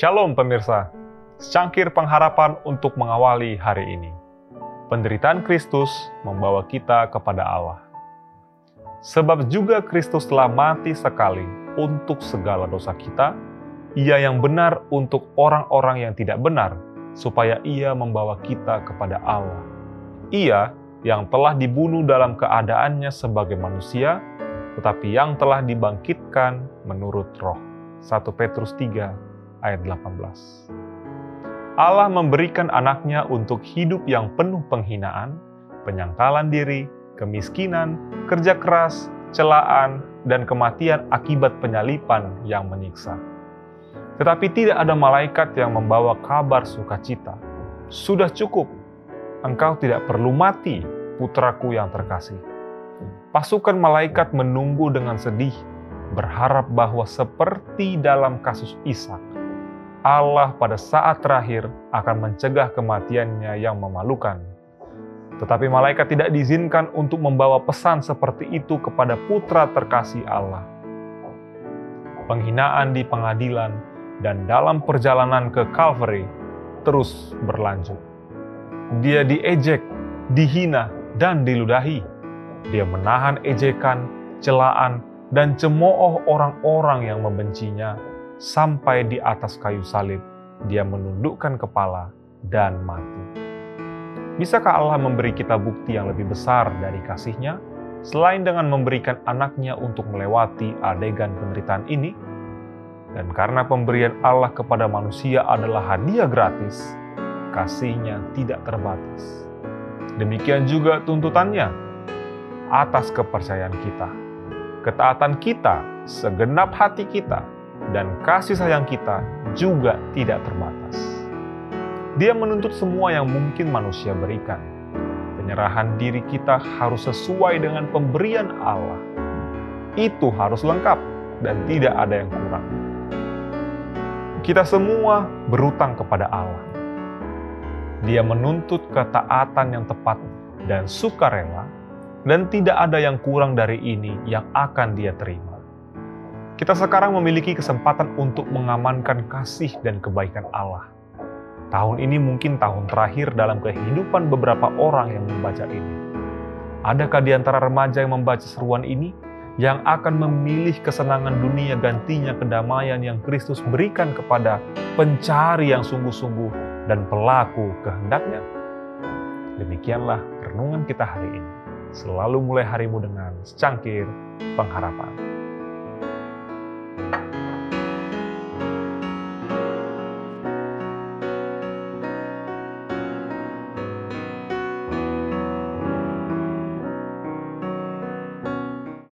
Shalom pemirsa, secangkir pengharapan untuk mengawali hari ini. Penderitaan Kristus membawa kita kepada Allah. Sebab juga Kristus telah mati sekali untuk segala dosa kita, Ia yang benar untuk orang-orang yang tidak benar, supaya Ia membawa kita kepada Allah. Ia yang telah dibunuh dalam keadaannya sebagai manusia, tetapi yang telah dibangkitkan menurut roh. 1 Petrus 3 ayat 18. Allah memberikan anaknya untuk hidup yang penuh penghinaan, penyangkalan diri, kemiskinan, kerja keras, celaan, dan kematian akibat penyalipan yang menyiksa. Tetapi tidak ada malaikat yang membawa kabar sukacita. Sudah cukup, engkau tidak perlu mati, putraku yang terkasih. Pasukan malaikat menunggu dengan sedih, berharap bahwa seperti dalam kasus Ishak, Allah pada saat terakhir akan mencegah kematiannya yang memalukan. Tetapi malaikat tidak diizinkan untuk membawa pesan seperti itu kepada putra terkasih Allah. Penghinaan di pengadilan dan dalam perjalanan ke Calvary terus berlanjut. Dia diejek, dihina, dan diludahi. Dia menahan ejekan, celaan, dan cemooh orang-orang yang membencinya, sampai di atas kayu salib, dia menundukkan kepala dan mati. Bisakah Allah memberi kita bukti yang lebih besar dari kasih-Nya, selain dengan memberikan anaknya untuk melewati adegan penderitaan ini? Dan karena pemberian Allah kepada manusia adalah hadiah gratis, kasih-Nya tidak terbatas. Demikian juga tuntutannya atas kepercayaan kita, ketaatan kita, segenap hati kita, dan kasih sayang kita juga tidak terbatas. Dia menuntut semua yang mungkin manusia berikan. Penyerahan diri kita harus sesuai dengan pemberian Allah. Itu harus lengkap dan tidak ada yang kurang. Kita semua berutang kepada Allah. Dia menuntut ketaatan yang tepat dan sukarela, dan tidak ada yang kurang dari ini yang akan dia terima. Kita sekarang memiliki kesempatan untuk mengamankan kasih dan kebaikan Allah. Tahun ini mungkin tahun terakhir dalam kehidupan beberapa orang yang membaca ini. Adakah di antara remaja yang membaca seruan ini yang akan memilih kesenangan dunia gantinya kedamaian yang Kristus berikan kepada pencari yang sungguh-sungguh dan pelaku kehendaknya? Demikianlah renungan kita hari ini. Selalu mulai harimu dengan secangkir pengharapan.